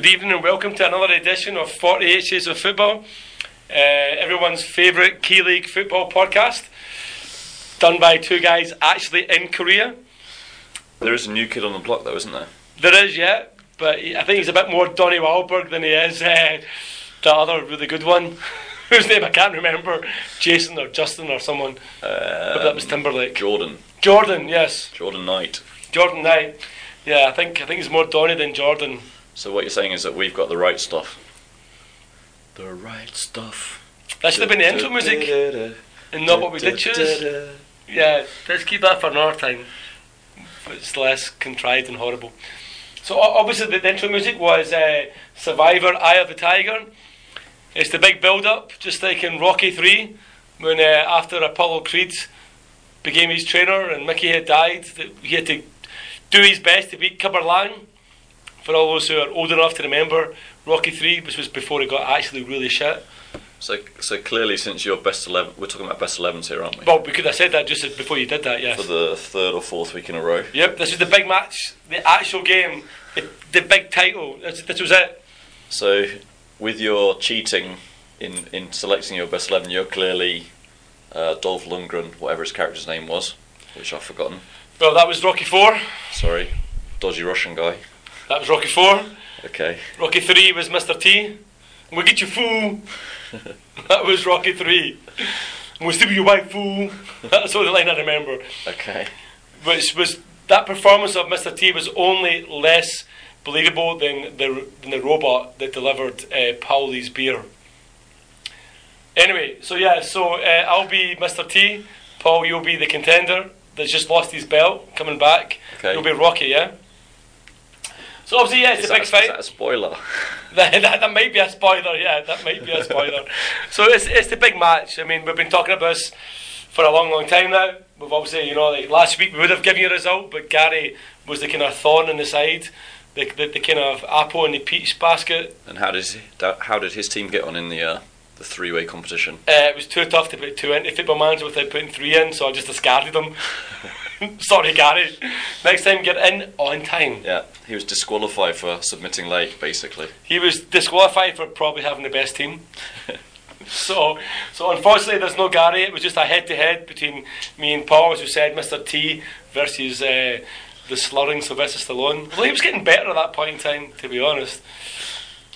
Good evening and welcome to another edition of 48 Shades of Football, everyone's favourite Key League football podcast, done by two guys actually in Korea. There is a new kid on the block though, isn't there? There is, yeah, but I think he's a bit more Donnie Wahlberg than he is the other really good one, whose name I can't remember, Jason or Justin or someone, but that was Timberlake. Jordan, yes. Jordan Knight, yeah, I think he's more Donnie than Jordan. So what you're saying is that we've got the right stuff. The right stuff. That should have been the intro music, and not what we did choose. Yeah, let's keep that for another time. It's less contrived and horrible. So obviously the intro music was Survivor, Eye of the Tiger. It's the big build-up, just like in Rocky Three, when after Apollo Creed became his trainer and Mickey had died, he had to do his best to beat Clubber Lang. For all those who are old enough to remember Rocky Three, which was before it got actually really shit. So clearly, since your best 11, we're talking about best 11s here, aren't we? Well, we could have said that just before you did that, yes. For the third or fourth week in a row. Yep, this was the big match, the actual game, the big title. This was it. So, with your cheating in selecting your best 11, you're clearly Dolph Lundgren, whatever his character's name was, which I've forgotten. Well, that was Rocky Four. Sorry, dodgy Russian guy. That was Rocky Four. Okay. Rocky Three was Mr. T. We'll get you, fool. That was Rocky Three. We'll steal you, white fool. That's the only line I remember. Okay. Which was that performance of Mr. T was only less believable than the robot that delivered Pauly's beer. Anyway, so I'll be Mr. T. Paul, you'll be the contender that's just lost his belt, coming back. Okay. You'll be Rocky, yeah. So obviously, yeah, it's a big fight. Is that a spoiler? that might be a spoiler, yeah, that might be a spoiler. So it's the big match. I mean, we've been talking about this for a long, long time now. We've obviously, like last week we would have given you a result, but Gary was the kind of thorn in the side, the kind of apple in the peach basket. And how did his team get on in the three-way competition? It was too tough to put two into Football Manager without putting three in, so I just discarded them. Sorry, Gary. Next time, get in on time. Yeah, he was disqualified for submitting late, basically. He was disqualified for probably having the best team. so unfortunately, there's no Gary. It was just a head-to-head between me and Paul, as you said, Mr. T versus the slurring Sylvester Stallone. Well, he was getting better at that point in time, to be honest.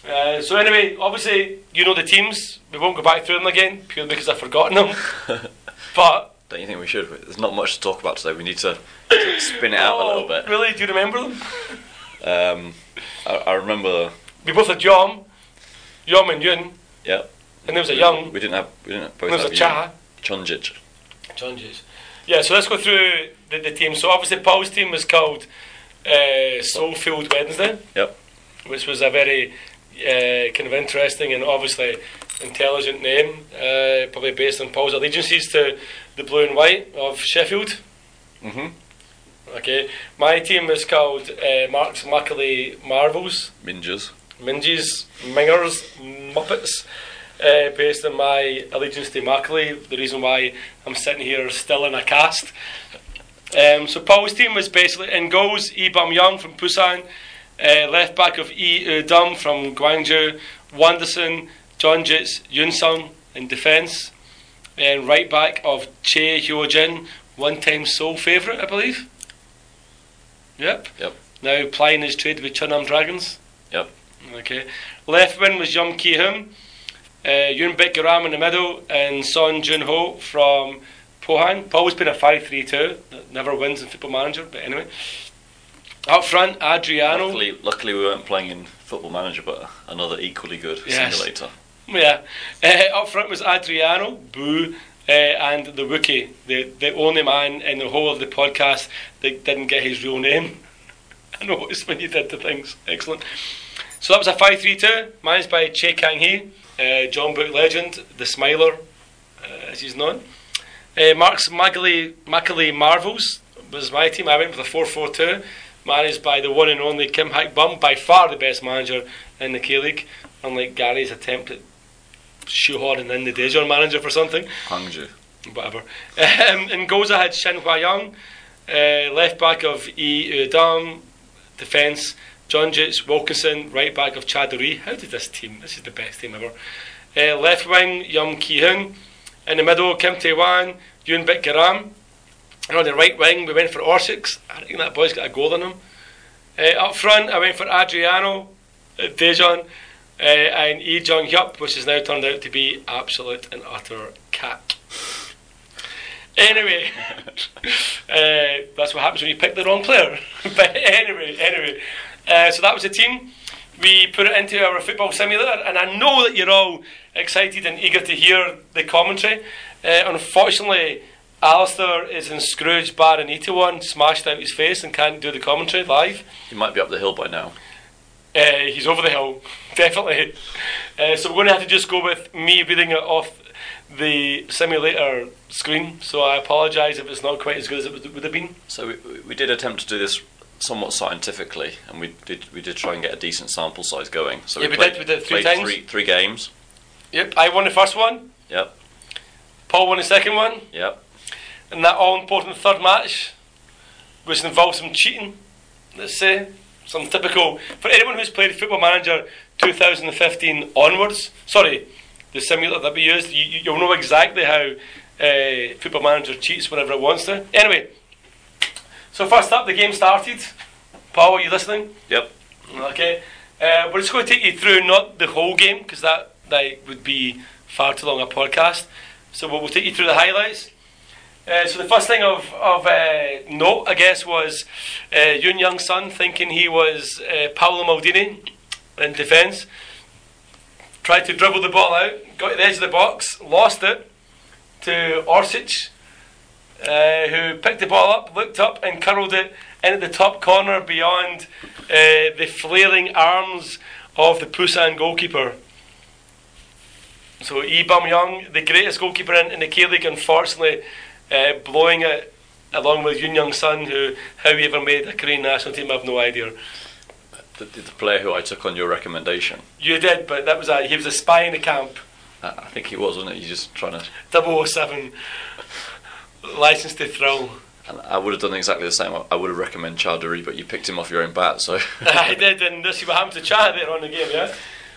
So anyway, obviously, you know the teams. We won't go back through them again, purely because I've forgotten them. But... Don't you think we should? There's not much to talk about today. We need to spin it out a little bit. Really? Do you remember them? I remember. We both had Yeom and Yun. Yeah. And there was a Young. We didn't have both. And there was a Cha. Chonjic. Yeah. So let's go through the team. So obviously Paul's team was called Seoulfield Wednesday. Yep. Which was a very kind of interesting and obviously intelligent name, probably based on Paul's allegiances to the blue and white of Sheffield. Mhm. Okay. My team is called Marks Macaulay Marvels Mingers, Muppets, based on my allegiance to Macaulay, the reason why I'm sitting here still in a cast. So Paul's team was basically in goals E-Bam Young from Busan, left back of Dum from Gwangju, Wanderson, Jeonbuk, Yun-sun in defence, and right back of Che Hyojin, one-time Seoul favourite, I believe. Yep. Now plying his trade with Chunam Dragons. Yep. Okay. Left wing was Yeom Ki-hun, Yun Bit-garam in the middle, and Son Jun-ho from Pohang. Paul's been a 5-3-2. Never wins in Football Manager, but anyway. Up front, Adriano. Luckily, we weren't playing in Football Manager, but another equally good simulator. Yeah, up front was Adriano, Boo, and the Wookiee, the only man in the whole of the podcast that didn't get his real name. I noticed when you did the things. Excellent. So that was a 5-3-2, managed by Che Kang-hee, Jeonbuk legend, the Smiler, as he's known. Marks Macaulay Marvels was my team. I went with a 4-4-2, managed by the one and only Kim Hak-bum, by far the best manager in the K-League, unlike Gary's attempt at shoehorning in the Daejeon manager for something. Gwangju. Whatever. In goals I had Shin Hwa Young, left back of Dum, defence, John Jutes, Wilkinson, right back of Cha Du-ri. How did this team? This is the best team ever. Left wing, Yeom Ki-hun. In the middle, Kim Tae-wan, Yun Bit-garam. And on the right wing, we went for Orsic. I think that boy's got a goal in him. Up front, I went for Adriano, Daejeon, and Lee Jong-hyup, which has now turned out to be absolute and utter cat. Anyway, that's what happens when you pick the wrong player. But anyway, so that was the team. We put it into our football simulator, and I know that you're all excited and eager to hear the commentary. Unfortunately, Alistair is in Scrooge Bar in Itaewon, smashed out his face and can't do the commentary live. He might be up the hill by now. He's over the hill, definitely. So we're going to have to just go with me reading it off the simulator screen, so I apologise if it's not quite as good as it would have been. So we did attempt to do this somewhat scientifically, and we did try and get a decent sample size going. So yeah, we did three games. Yep, I won the first one. Yep. Paul won the second one. Yep. And that all-important third match, which involved some cheating, let's say. Some typical, for anyone who's played Football Manager 2015 onwards, sorry, the simulator that we used, you'll know exactly how Football Manager cheats whenever it wants to. Anyway, so first up, the game started. Paul, are you listening? Yep. Okay. We're just going to take you through not the whole game, because that would be far too long a podcast. So we'll take you through the highlights. So the first thing of note, I guess, was Yun Young-sun thinking he was Paolo Maldini in defence. Tried to dribble the ball out, got to the edge of the box, lost it to Orsic, who picked the ball up, looked up and curled it into the top corner beyond the flailing arms of the Busan goalkeeper. So E-Bam Young, the greatest goalkeeper in the K-League, unfortunately, blowing it along with Yun Young-sun, who how he ever made a Korean national team, I have no idea. The player who I took on your recommendation. You did, but that was he was a spy in the camp. I think he was, wasn't he? You're just trying to... 007, License to Thrill. And I would have done exactly the same. I would have recommended Cha Du-ri, but you picked him off your own bat, so... I did, and let's see what happened to Cha there on the game, yeah?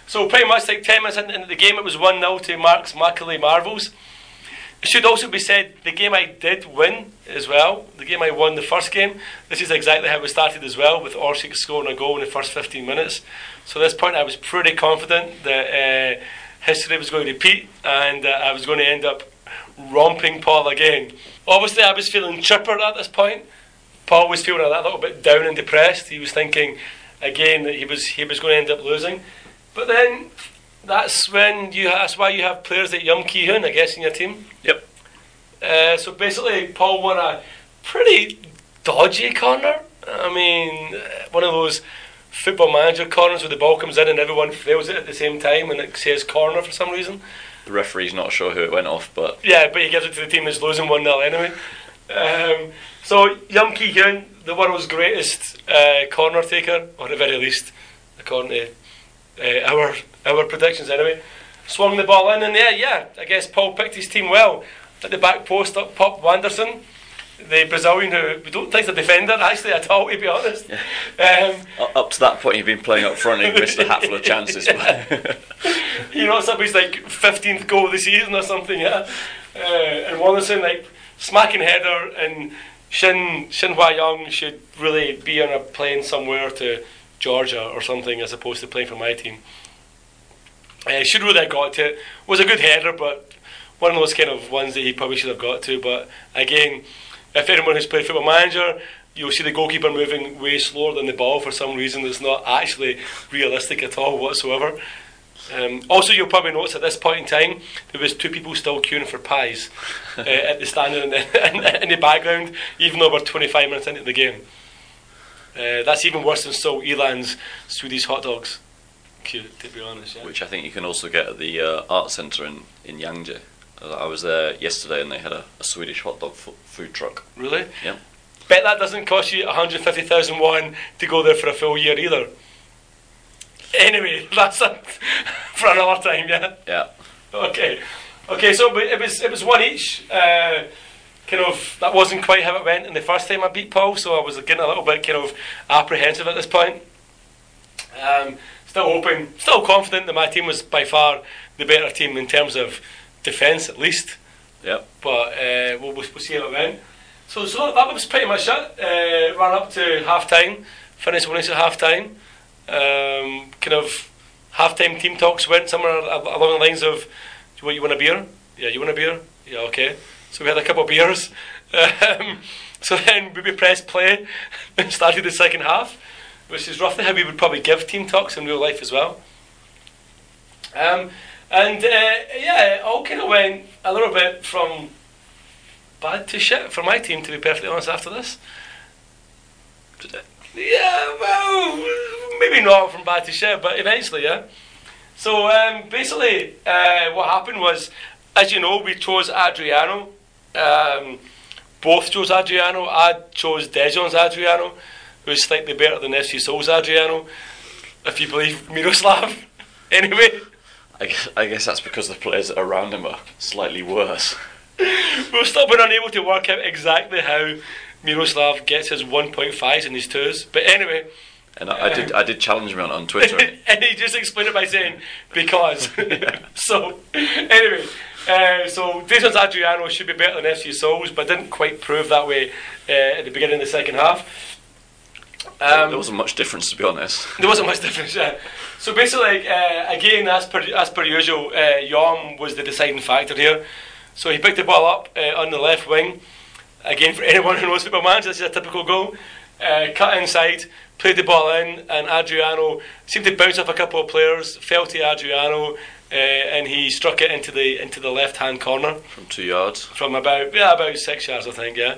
So pretty much like 10 minutes into the game, it was 1-0 to Marks Macaulay Marvels. It should also be said, the game I did win as well. The game I won the first game. This is exactly how we started as well, with Orsic scoring a goal in the first 15 minutes. So at this point I was pretty confident that history was going to repeat and I was going to end up romping Paul again. Obviously I was feeling chipper at this point. Paul was feeling a little bit down and depressed. He was thinking again that he was going to end up losing. But then... That's why you have players like Yeom Ki-hun, I guess, in your team. Yep. So basically, Paul won a pretty dodgy corner. I mean, one of those Football Manager corners where the ball comes in and everyone fails it at the same time, and it says corner for some reason. The referee's not sure who it went off, but... Yeah, but he gives it to the team that's losing 1-0 anyway. So Yeom Ki-hun, the world's greatest corner taker, or at the very least, according to... our predictions anyway. Swung the ball in and yeah, I guess Paul picked his team well. At the back post up popped Wanderson, the Brazilian, who we don't think is a defender actually at all, to be honest. Yeah. Up to that point he'd been playing up front and missed a handful of chances. You know, it's up his like 15th goal of the season or something, yeah. And Wanderson, like, smacking header, and Shin Hwa Young should really be on a plane somewhere to Georgia or something, as opposed to playing for my team. Should really have got to it. Was a good header, but one of those kind of ones that he probably should have got to. But again, if anyone who's played Football Manager, you'll see the goalkeeper moving way slower than the ball for some reason that's not actually realistic at all whatsoever. Also, you'll probably notice at this point in time there was two people still queuing for pies at the stand in the background, even though we're 25 minutes into the game. That's even worse than Seoul Elan's Swedish hot dogs. Cute, to be honest. Yeah. Which I think you can also get at the art centre in Gwangju. I was there yesterday and they had a Swedish hot dog food truck. Really? Yeah. Bet that doesn't cost you 150,000 won to go there for a full year either. Anyway, that's it for another time, yeah? Yeah. Okay, so it was one each. Kind of, that wasn't quite how it went in the first time I beat Paul, so I was getting a little bit kind of apprehensive at this point. Still hoping, still confident that my team was by far the better team in terms of defence, at least. Yep. But we'll see how it went. So that was pretty much it. Ran up to half time, finished at half time. Kind of half time team talks went somewhere along the lines of, "Do you want a beer? Yeah, you want a beer? Yeah, okay." So we had a couple of beers. So then we pressed play and started the second half, which is roughly how we would probably give team talks in real life as well. It all kind of went a little bit from bad to shit for my team, to be perfectly honest, after this. Yeah, well, maybe not from bad to shit, but eventually, yeah. So basically, what happened was, as you know, we chose Adriano. Both chose Adriano. I chose Dejon's Adriano, who's slightly better than FC Seoul's Adriano, if you believe Miroslav. Anyway, I guess that's because the players that are around him are slightly worse. We've still been unable to work out exactly how Miroslav gets his 1.5s and his 2s, but anyway. And I did challenge him on Twitter. And he just explained it by saying, because. So, anyway. So Jason's Adriano should be better than FC Seoul's, but didn't quite prove that way at the beginning of the second half. There wasn't much difference, to be honest. There wasn't much difference, yeah. So basically, again, as per usual, Yeom was the deciding factor here. So he picked the ball up on the left wing. Again, for anyone who knows Football Manager, this is a typical goal. Cut inside, played the ball in, and Adriano seemed to bounce off a couple of players, fell to Adriano, and he struck it into the left-hand corner. From 2 yards? From about 6 yards, I think, yeah.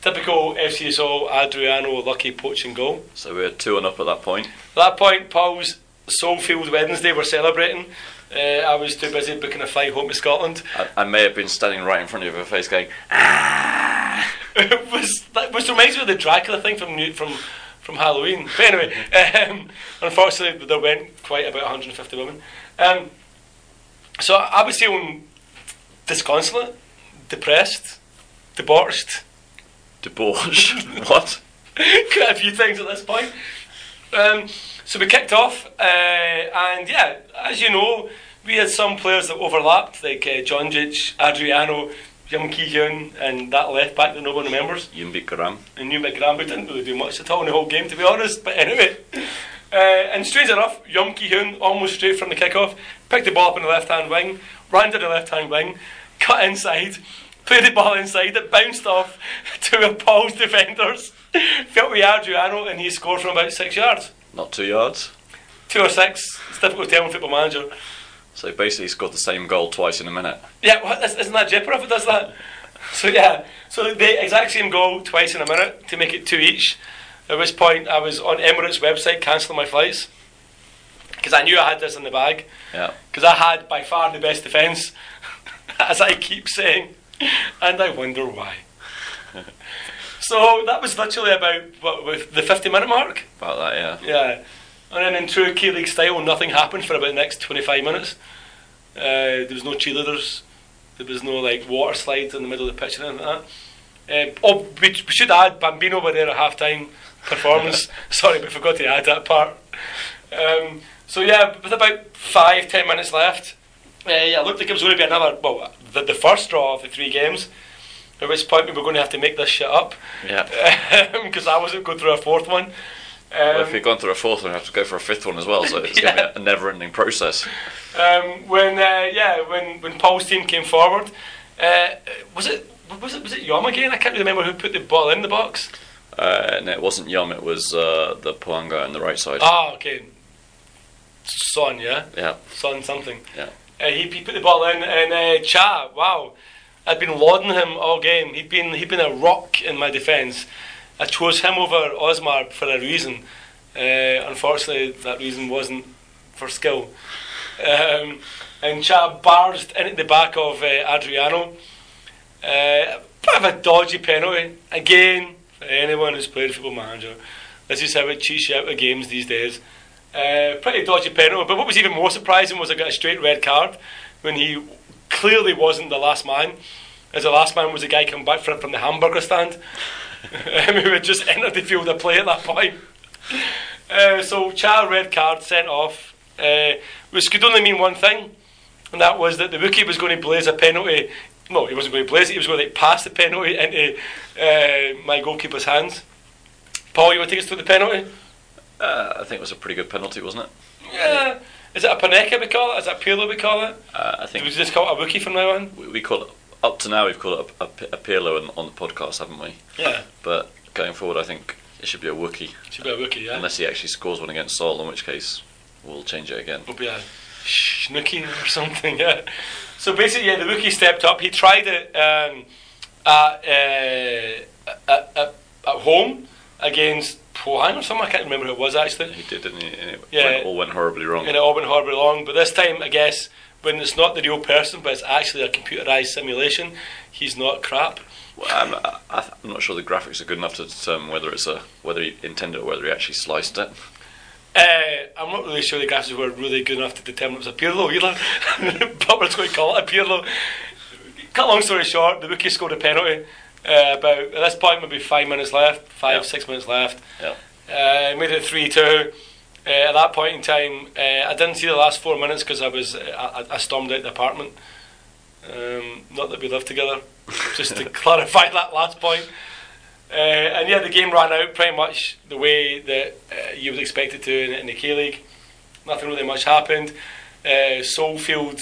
Typical FC Seoul, Adriano, lucky poaching goal. So we were 2-0 at that point. At that point, Paul's Seoulfield Wednesday were celebrating. I was too busy booking a flight home to Scotland. I may have been standing right in front of her face going, ah! Which reminds me of the Dracula thing from Halloween. But anyway, unfortunately there went quite about 150 women. So I was feeling disconsolate, depressed, debauched. Debauched? What? Quite a few things at this point. So we kicked off, and yeah, as you know, we had some players that overlapped, like Jeonbuk, Adriano, Yeom Ki-hun, and that left back that no one remembers. Yun Bit-garam, who didn't really do much at all in the whole game, to be honest, but anyway. And strange enough, Yeom Ki-hun, almost straight from the kickoff, picked the ball up in the left-hand wing, ran to the left-hand wing, cut inside, played the ball inside, it bounced off to Paul's defenders, felt with Adriano, and he scored from about 6 yards. Not 2 yards? 2 or 6. It's difficult to tell on Football Manager. So basically he scored the same goal twice in a minute. Yeah, well, isn't that Jeopardy if it does that? So yeah, so the exact same goal twice in a minute to make it 2 each. At which point I was on Emirates website cancelling my flights. Because I knew I had this in the bag. Yeah. Because I had by far the best defence, as I keep saying. And I wonder why. So that was literally about the 50-minute mark. About that, yeah. Yeah. And then in true Key League style, nothing happened for about the next 25 minutes. There was no cheerleaders. There was no water slides in the middle of the pitch and anything like that. We should add Bambino were there at half-time performance. Sorry, we forgot to add that part. With about 5-10 minutes left, it looked like it was going to be another, the first draw of the 3 games. At which point we were going to have to make this shit up. Yeah. Because I wasn't going through a 4th one. If you've gone through a 4th one, you have to go for a 5th one as well, so it's going to be a never-ending process. When Paul's team came forward, was it Yeom again? I can't remember who put the ball in the box. No, it wasn't Yeom. It was the Pohang guy on the right side. Ah, okay. Son, yeah. Yeah. Son something. Yeah. He put the ball in, and Cha, wow. I'd been lauding him all game. He'd been a rock in my defence. I chose him over Osmar for a reason. Unfortunately, that reason wasn't for skill. And Cha barged in at the back of Adriano. Bit of a dodgy penalty. Again, for anyone who's played Football Manager, this is how it cheats you out of games these days. Pretty dodgy penalty. But what was even more surprising was I got a straight red card when he clearly wasn't the last man, as the last man was the guy coming back from the hamburger stand who had just entered the field of play at that point. So Cha red card, sent off, which could only mean one thing, and that was that the Wookiee was going to blaze a penalty. No, he wasn't going to blaze it, he was going to pass the penalty into my goalkeeper's hands. Paul, you want to take us through the penalty? I think it was a pretty good penalty, wasn't it? Yeah. Is it a Paneka we call it? Is it a Pirlo we call it? I think. Do we just call it a Wookiee from now on? We call it, up to now we've called it a Pirlo on the podcast, haven't we? Yeah. But going forward, I think it should be a Wookiee. Should be a Wookiee, yeah. Unless he actually scores one against Seoul, in which case we'll change it again. It'll be a Schnookie or something, yeah. So basically, yeah, the Wookiee stepped up. He tried it at home against Pohang or something. I can't remember who it was actually. He did, didn't he? And it all went horribly wrong. And it all went horribly wrong. But this time, I guess, when it's not the real person, but it's actually a computerised simulation, he's not crap. Well, I'm not sure the graphics are good enough to determine whether he intended or whether he actually sliced it. I'm not really sure the graphics were really good enough to determine it was a Pirlo either. But we're just going to call it a Pirlo. Cut long story short, the Wookiee scored a penalty. About, at this point, maybe 5 minutes left, 6 minutes left. Yeah. Made it 3-2. At that point in time, I didn't see the last 4 minutes because I stormed out the apartment. Not that we lived together, just to clarify that last point. And yeah, the game ran out pretty much the way that you would expect it to in the K-League. Nothing really much happened. Seoulfield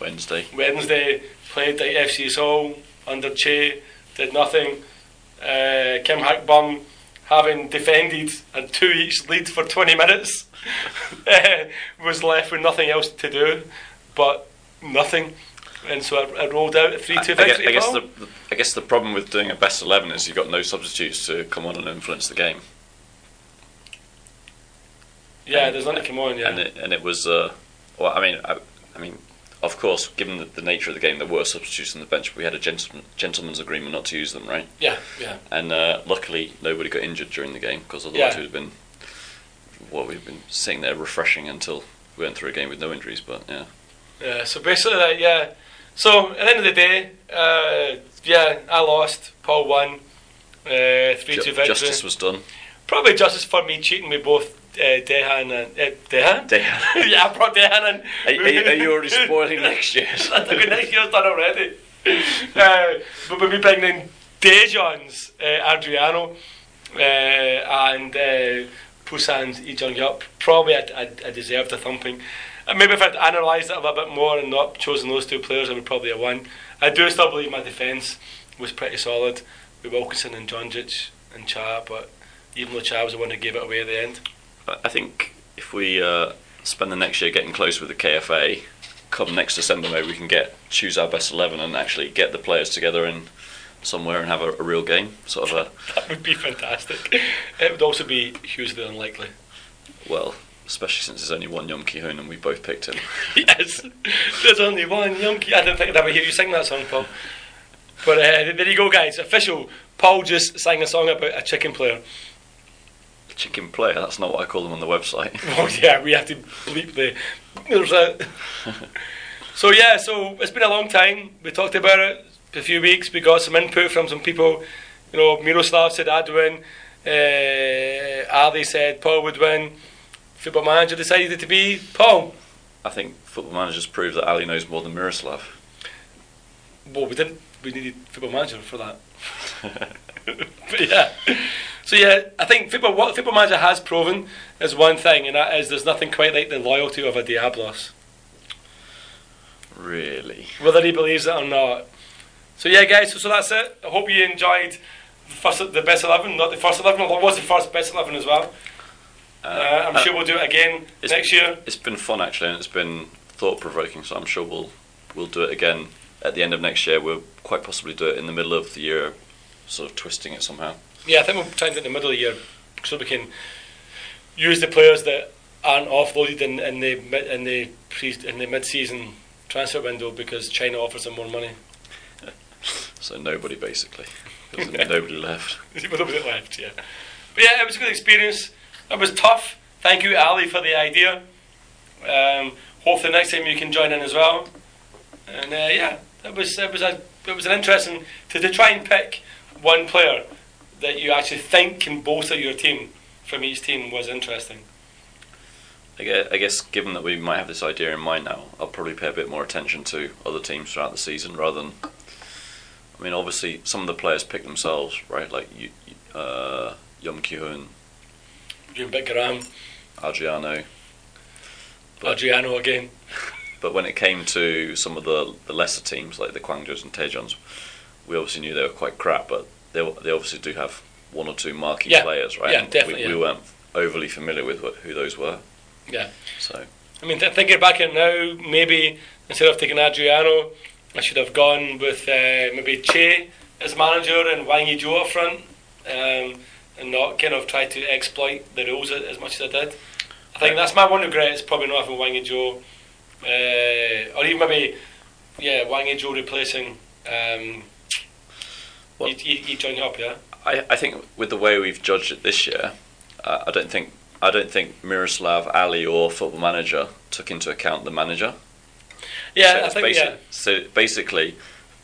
Wednesday played at FC Seoul under Che. Did nothing. Kim Hak-bum, having defended a 2-each lead for 20 minutes, was left with nothing else to do but nothing. And so I rolled out a 3-2 victory. I guess the problem with doing a best 11 is you've got no substitutes to come on and influence the game. Yeah, there's none to come on, yeah. And it was... I mean, of course, given the nature of the game, there were substitutes on the bench, but we had a gentleman's agreement not to use them, right? Yeah, yeah. And luckily, nobody got injured during the game, because otherwise it would have been... Well, we've been sitting there refreshing until we went through a game with no injuries, but yeah. Yeah, so basically, yeah. So, at the end of the day, I lost, Paul won, 3-2 victory. Justice was done. Probably justice for me cheating with both Dehan and... Dehan? Yeah, I brought Dehan in. Are you already spoiling next year? Next year's done already. But we'll be bringing in Daejeon's Adriano and Busan's Lee Jung-yup. Probably I deserved a thumping. Maybe if I'd analysed it a little bit more and not chosen those two players, I would probably have won. I do still believe my defence was pretty solid with Wilkinson and Jonjic and Cha, but even though Cha was the one who gave it away at the end. I think if we spend the next year getting close with the KFA, come next December maybe we can choose our best 11 and actually get the players together in somewhere and have a real game. Sort of a that would be fantastic. It would also be hugely unlikely. Well... Especially since there's only one Yeom Ki-hun and we both picked him. Yes, there's only one Yeom Ki-hun. I don't think I'd ever hear you sing that song, Paul. But there you go, guys. Official. Paul just sang a song about a chicken player. A chicken player? That's not what I call them on the website. Well, yeah, we have to bleep there's a... So, yeah, it's been a long time. We talked about it a few weeks. We got some input from some people. You know, Miroslav said I'd win. Ali said Paul would win. Football Manager decided to be Paul. I think Football Manager's proved that Ali knows more than Miroslav. Well, we needed Football Manager for that. But yeah. So yeah, I think what Football Manager has proven is one thing, and that is there's nothing quite like the loyalty of a Diablos. Really? Whether he believes it or not. So yeah, guys, so that's it. I hope you enjoyed the best 11, not the first 11, although it was the first best 11 as well. I'm sure we'll do it again next year. It's been fun actually, and it's been thought-provoking. So I'm sure we'll do it again at the end of next year. We'll quite possibly do it in the middle of the year, sort of twisting it somehow. Yeah, I think we'll try and do it in the middle of the year, so we can use the players that aren't offloaded in the mid-season transfer window because China offers them more money. So nobody basically. Nobody left. Nobody left. Yeah. But yeah, it was a good experience. It was tough. Thank you, Ali, for the idea. Hopefully next time you can join in as well. And it was an interesting to try and pick one player that you actually think can bolster your team from each team was interesting. I guess given that we might have this idea in mind now, I'll probably pay a bit more attention to other teams throughout the season rather than... I mean, obviously, some of the players pick themselves, right? Like Yeom Ki-hun, Yun Bit-garam, Adriano again. But when it came to some of the lesser teams, like the Gwangju's and Daejeons, we obviously knew they were quite crap, but they obviously do have one or two marquee players, right? Yeah, and definitely. We weren't overly familiar with who those were. Yeah. So, I mean, thinking back in now, maybe instead of taking Adriano, I should have gone with maybe Che as manager and Wangy Joe up front, and not kind of try to exploit the rules as much as I did. I think that's my one regret, is probably not having Wangy Joe, or even maybe, Wangy Joe replacing you join up, yeah. I think with the way we've judged it this year, I don't think Miroslav, Ali, or Football Manager took into account the manager. Yeah, so I think So basically,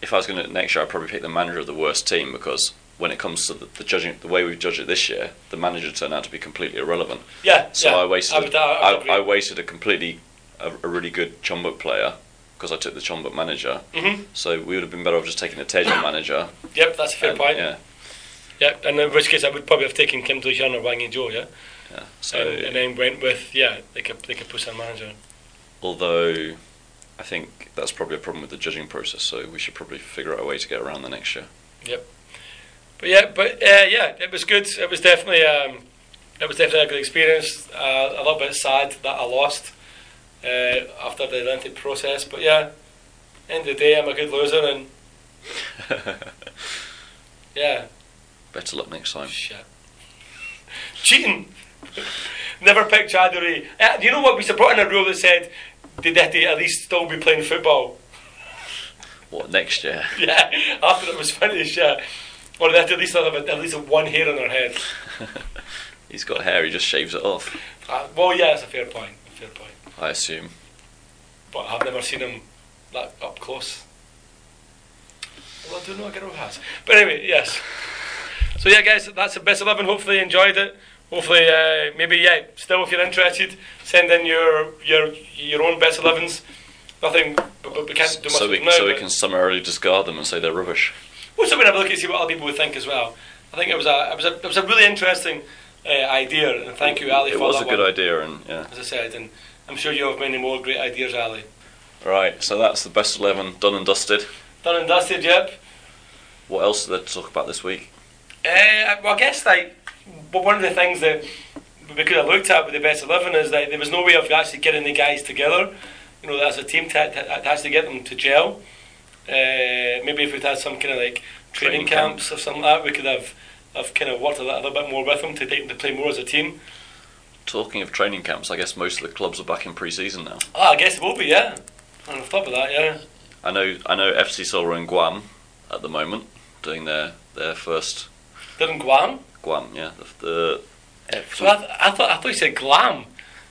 if I was going to next year, I'd probably pick the manager of the worst team, because when it comes to the judging, the way we judge it this year, the manager turned out to be completely irrelevant. Yeah. So I wasted a really good Jeonbuk player because I took the Jeonbuk manager. Mm-hmm. So we would have been better off just taking the Daejeon manager. Yep, that's a fair point. Yeah. Yeah, and in which case I would probably have taken Kim Do-hyun or Wangy Joe. Yeah. Yeah. So and then went with they could push their manager. Although, I think that's probably a problem with the judging process, so we should probably figure out a way to get around the next year. Yep. But it was good. It was definitely a good experience. A little bit sad that I lost after the Olympic process, but end of the day I'm a good loser and better luck next time. Shit. Cheating. Never pick Cha Du-ri. You know what, we should have brought in a rule that said, did they at least still be playing football? What, next year? Yeah, after it was finished, yeah. Or did they at least have one hair on their head? He's got hair, he just shaves it off. That's a fair point. I assume. But I've never seen him that up close. Well, I don't know, a girl has. But anyway, yes. So guys, that's the best of 11. Hopefully you enjoyed it. Hopefully, still if you're interested, send in your own best 11s. Nothing, but we can't do much now. So we can summarily discard them and say they're rubbish. We'll have a look and see what other people would think as well. I think it was a really interesting idea, and thank you, Ali, for that. It was a good idea, and as I said, and I'm sure you have many more great ideas, Ali. Right, so that's the best 11 done and dusted. Done and dusted, yep. What else is there to talk about this week? I guess But one of the things that we could have looked at with the best 11 is that there was no way of actually getting the guys together, as a team, to actually get them to gel. Maybe if we'd had some kind of training camps or something like that, we could have kind of worked a little bit more with them to take them to play more as a team. Talking of training camps, I guess most of the clubs are back in pre-season now. I guess it will be, yeah. On top of that, yeah. I know FC Seoul are in Guam at the moment, doing their first... They're in Guam? Guam, yeah. I thought you said glam.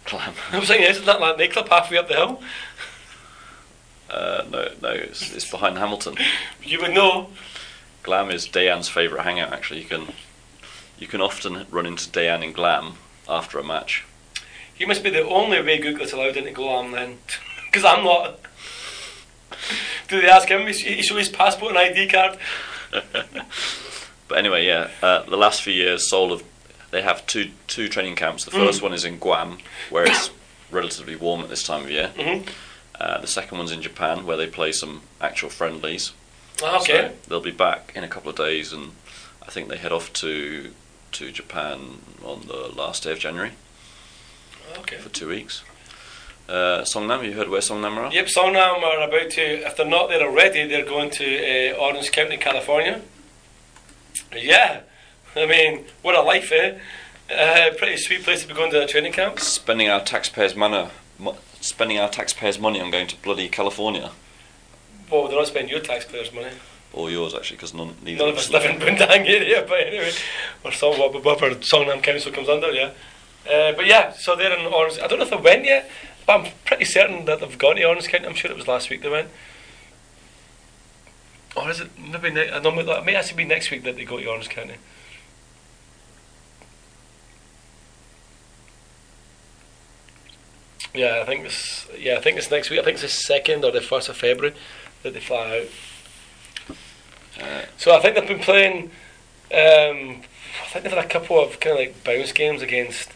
Glam. I was thinking, isn't that like nightclub halfway up the hill? No, it's behind Hamilton. You would know. Glam is Dayan's favourite hangout. Actually, you can often run into Dayan in Glam after a match. You must be the only way Googler's allowed into Glam then, because I'm not. Do they ask him? He show his passport and ID card. But anyway, the last few years, Seoul have two training camps. The first one is in Guam, where it's relatively warm at this time of year. Mm-hmm. The second one's in Japan, where they play some actual friendlies. Oh, okay. So they'll be back in a couple of days, and I think they head off to Japan on the last day of January. Okay. For 2 weeks. Songnam, have you heard where Songnam are? Yep, Songnam are about to, if they're not there already, they're going to Orange County, California. Yeah, I mean, what a life, eh? Pretty sweet place to be going to that training camp. Spending our taxpayers' money on going to bloody California. Well, they're not spending your taxpayers' money. Or yours, actually, because neither of us live in Bundang area, but anyway, or Songnam Council comes under, yeah. So they're in Orange. I don't know if they went yet, but I'm pretty certain that they've gone to Orange County. I'm sure it was last week they went. Or is it maybe? It may actually be next week that they go to Orange County. Yeah, I think it's next week. I think it's the 2nd or the 1st of February that they fly out. So I think they've been playing. I think they've had a couple of kind of like bounce games against.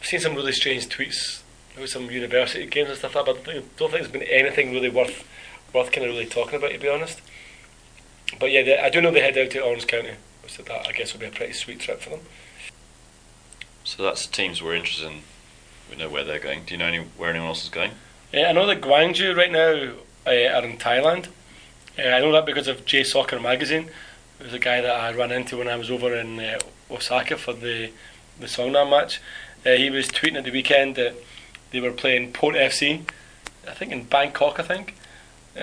I've seen some really strange tweets about some university games and stuff like that, but I don't think there's been anything really worth kind of really talking about, to be honest. But yeah, I do know they head out to Orange County, so that I guess would be a pretty sweet trip for them. So that's the teams we're interested in. We know where they're going. Do you know where anyone else is going? Yeah, I know that Gwangju right now are in Thailand. I know that because of J Soccer Magazine. It was a guy that I ran into when I was over in Osaka for the Songnam match. He was tweeting at the weekend that they were playing Port FC, I think in Bangkok, I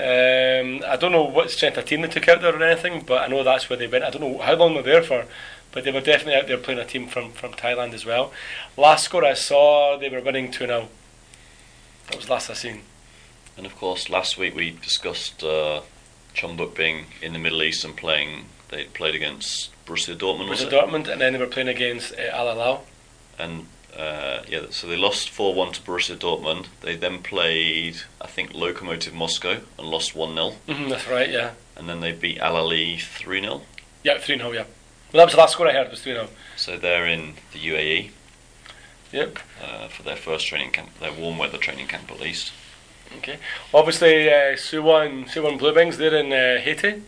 don't know what strength of team they took out there or anything, but I know that's where they went. I don't know how long they were there for, but they were definitely out there playing a team from Thailand as well. Last score I saw, they were winning 2-0. That was last I seen. And of course, last week we discussed Jeonbuk being in the Middle East and playing. They played against Borussia Dortmund, and then they were playing against Al Hilal. And so they lost 4-1 to Borussia Dortmund. They then played, I think, Lokomotiv Moscow and lost 1-0. Mm-hmm, that's right, yeah. And then they beat Al Ahly 3-0. Yeah, 3-0, yeah. Well, that was the last score I heard, was 3-0. So they're in the UAE. Yep. For their first training camp, their warm weather training camp at least. Okay. Obviously, Suwon Blue Wings, they're in Haiti.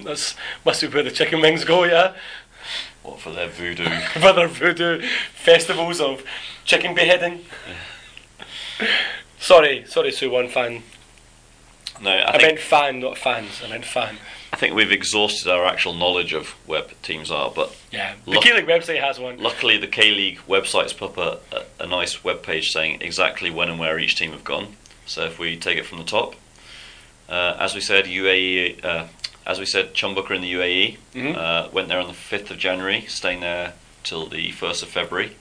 That must be where the chicken wings go, yeah. What, for their voodoo? For their voodoo festivals of chicken beheading. sorry, Suwon fan. No, I meant fan, not fans. I meant fan. I think we've exhausted our actual knowledge of where teams are, but yeah, the K-League website has one. Luckily, the K-League website's put up a nice webpage saying exactly when and where each team have gone. So if we take it from the top, as we said, UAE. As we said, Jeonbuk are in the UAE. Mm-hmm. Went there on the 5th of January, staying there till the 1st of February.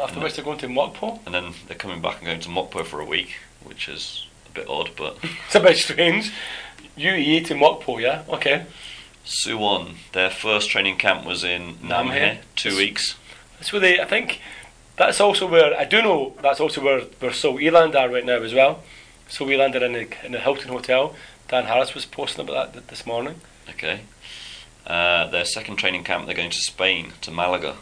After which they're going to Mokpo. And then they're coming back and going to Mokpo for a week, which is a bit odd, but... It's a bit strange. UAE to Mokpo, yeah? Okay. Suwon, their first training camp was in Namhae, 2 weeks. That's where I think, that's also where, I do know, that's also where Seoul Eland are right now as well. Seoul Eland are in the Hilton Hotel. Dan Harris was posting about that this morning. Okay. Their second training camp, they're going to Spain, to Malaga.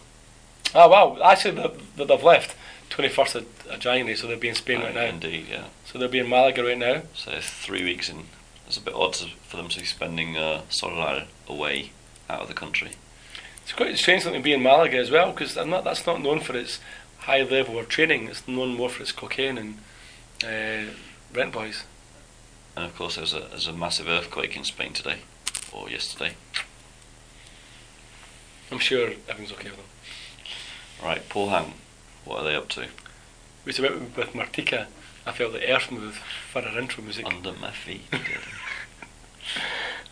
Oh, wow. Actually, they've left 21st of January, so they'll be in Spain right now. Indeed, yeah. So they'll be in Malaga right now. So 3 weeks in. It's a bit odd for them to be spending Solar away out of the country. It's quite strange to be in Malaga as well, because that's not known for its high level of training. It's known more for its cocaine and rent boys. And of course, there's a massive earthquake in Spain today, or yesterday. I'm sure everything's okay with them. Right, Pohang, what are they up to? It was about with Martika. I felt the earth move for our intro music. Under my feet.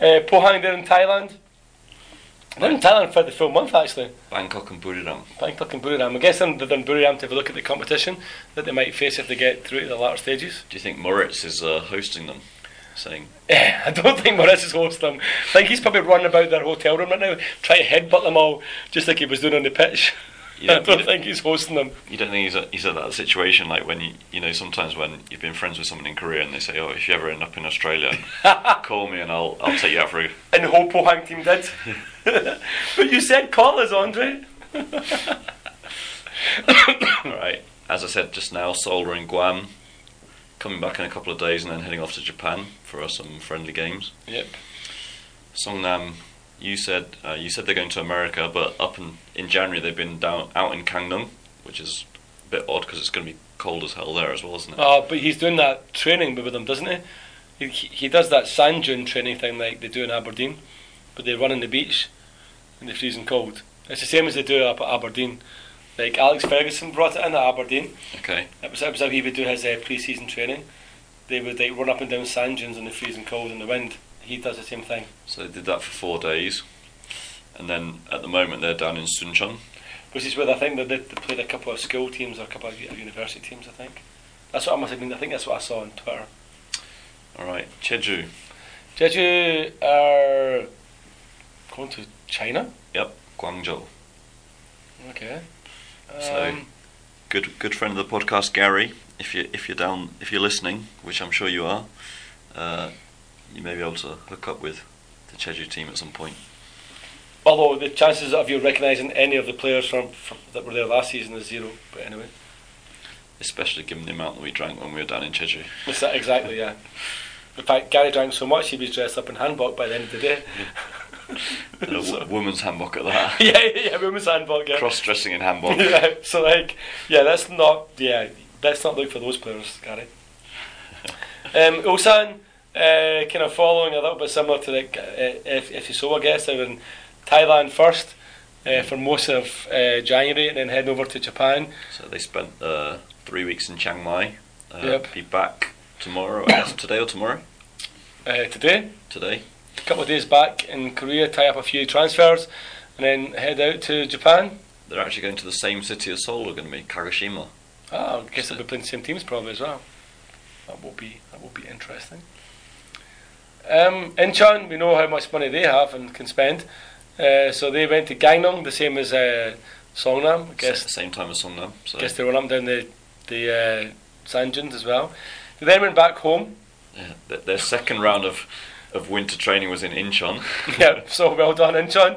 Pohang, they're in Thailand. They're in Thailand for the full month, actually. Bangkok and Buriram. I guess they're in Buriram to have a look at the competition that they might face if they get through to the latter stages. Do you think Moritz is hosting them? I don't think Moritz is hosting them. I think he's probably running about their hotel room right now, trying to headbutt them all, just like he was doing on the pitch. I don't think he's hosting them. You don't think he's at that situation, like when you know sometimes when you've been friends with someone in Korea and they say, "Oh, if you ever end up in Australia, call me and I'll take you out for a..." And the whole Pohang team did. But you said call us, Andre. All right. As I said just now, Seoul are in Guam, coming back in a couple of days and then heading off to Japan for some friendly games. Yep. Songnam. You said they're going to America, but in January they've been out in Gangneung, which is a bit odd because it's going to be cold as hell there as well, isn't it? Oh, but he's doing that training with them, doesn't he? He does that sand dune training thing like they do in Aberdeen, but they run on the beach and they're freezing cold. It's the same as they do up at Aberdeen. Like Alex Ferguson brought it in at Aberdeen. Okay. That was how he would do his pre-season training. They would like run up and down sand dunes in the freezing cold and the wind. He does the same thing. So they did that for 4 days, and then at the moment they're down in Suncheon, which is where I think they played a couple of school teams or a couple of university teams. I think that's what I must have been. I think that's what I saw on Twitter. All right, Jeju. Jeju are going to China. Yep, Gwangju. Okay. So good friend of the podcast, Gary. If you're listening, which I'm sure you are, you may be able to hook up with the Jeju team at some point. Although the chances of you recognising any of the players from that were there last season is zero, but anyway. Especially given the amount that we drank when we were down in Jeju. Exactly, yeah. In fact, Gary drank so much he was dressed up in hanbok by the end of the day. Woman's hanbok at that. yeah, woman's hanbok, yeah. Cross-dressing in hanbok. Yeah, so let's not look for those players, Gary. Ulsan, kind of following a little bit similar to the FSO, I guess. They were in Thailand first for most of January and then heading over to Japan. So they spent 3 weeks in Chiang Mai. Be back tomorrow, I guess. Today or tomorrow? Today. A couple of days back in Korea, tie up a few transfers and then head out to Japan. They're actually going to the same city as Seoul. They're going to be Kagoshima. Oh, I guess they'll be playing the same teams probably as well. That will be interesting. Incheon, we know how much money they have and can spend, so they went to Gangnam, the same as Songnam, I guess. Same time as Songnam. So. I guess they went up down the Sanjin as well. They then went back home. Yeah, their second round of winter training was in Incheon. Yeah, so well done, Incheon.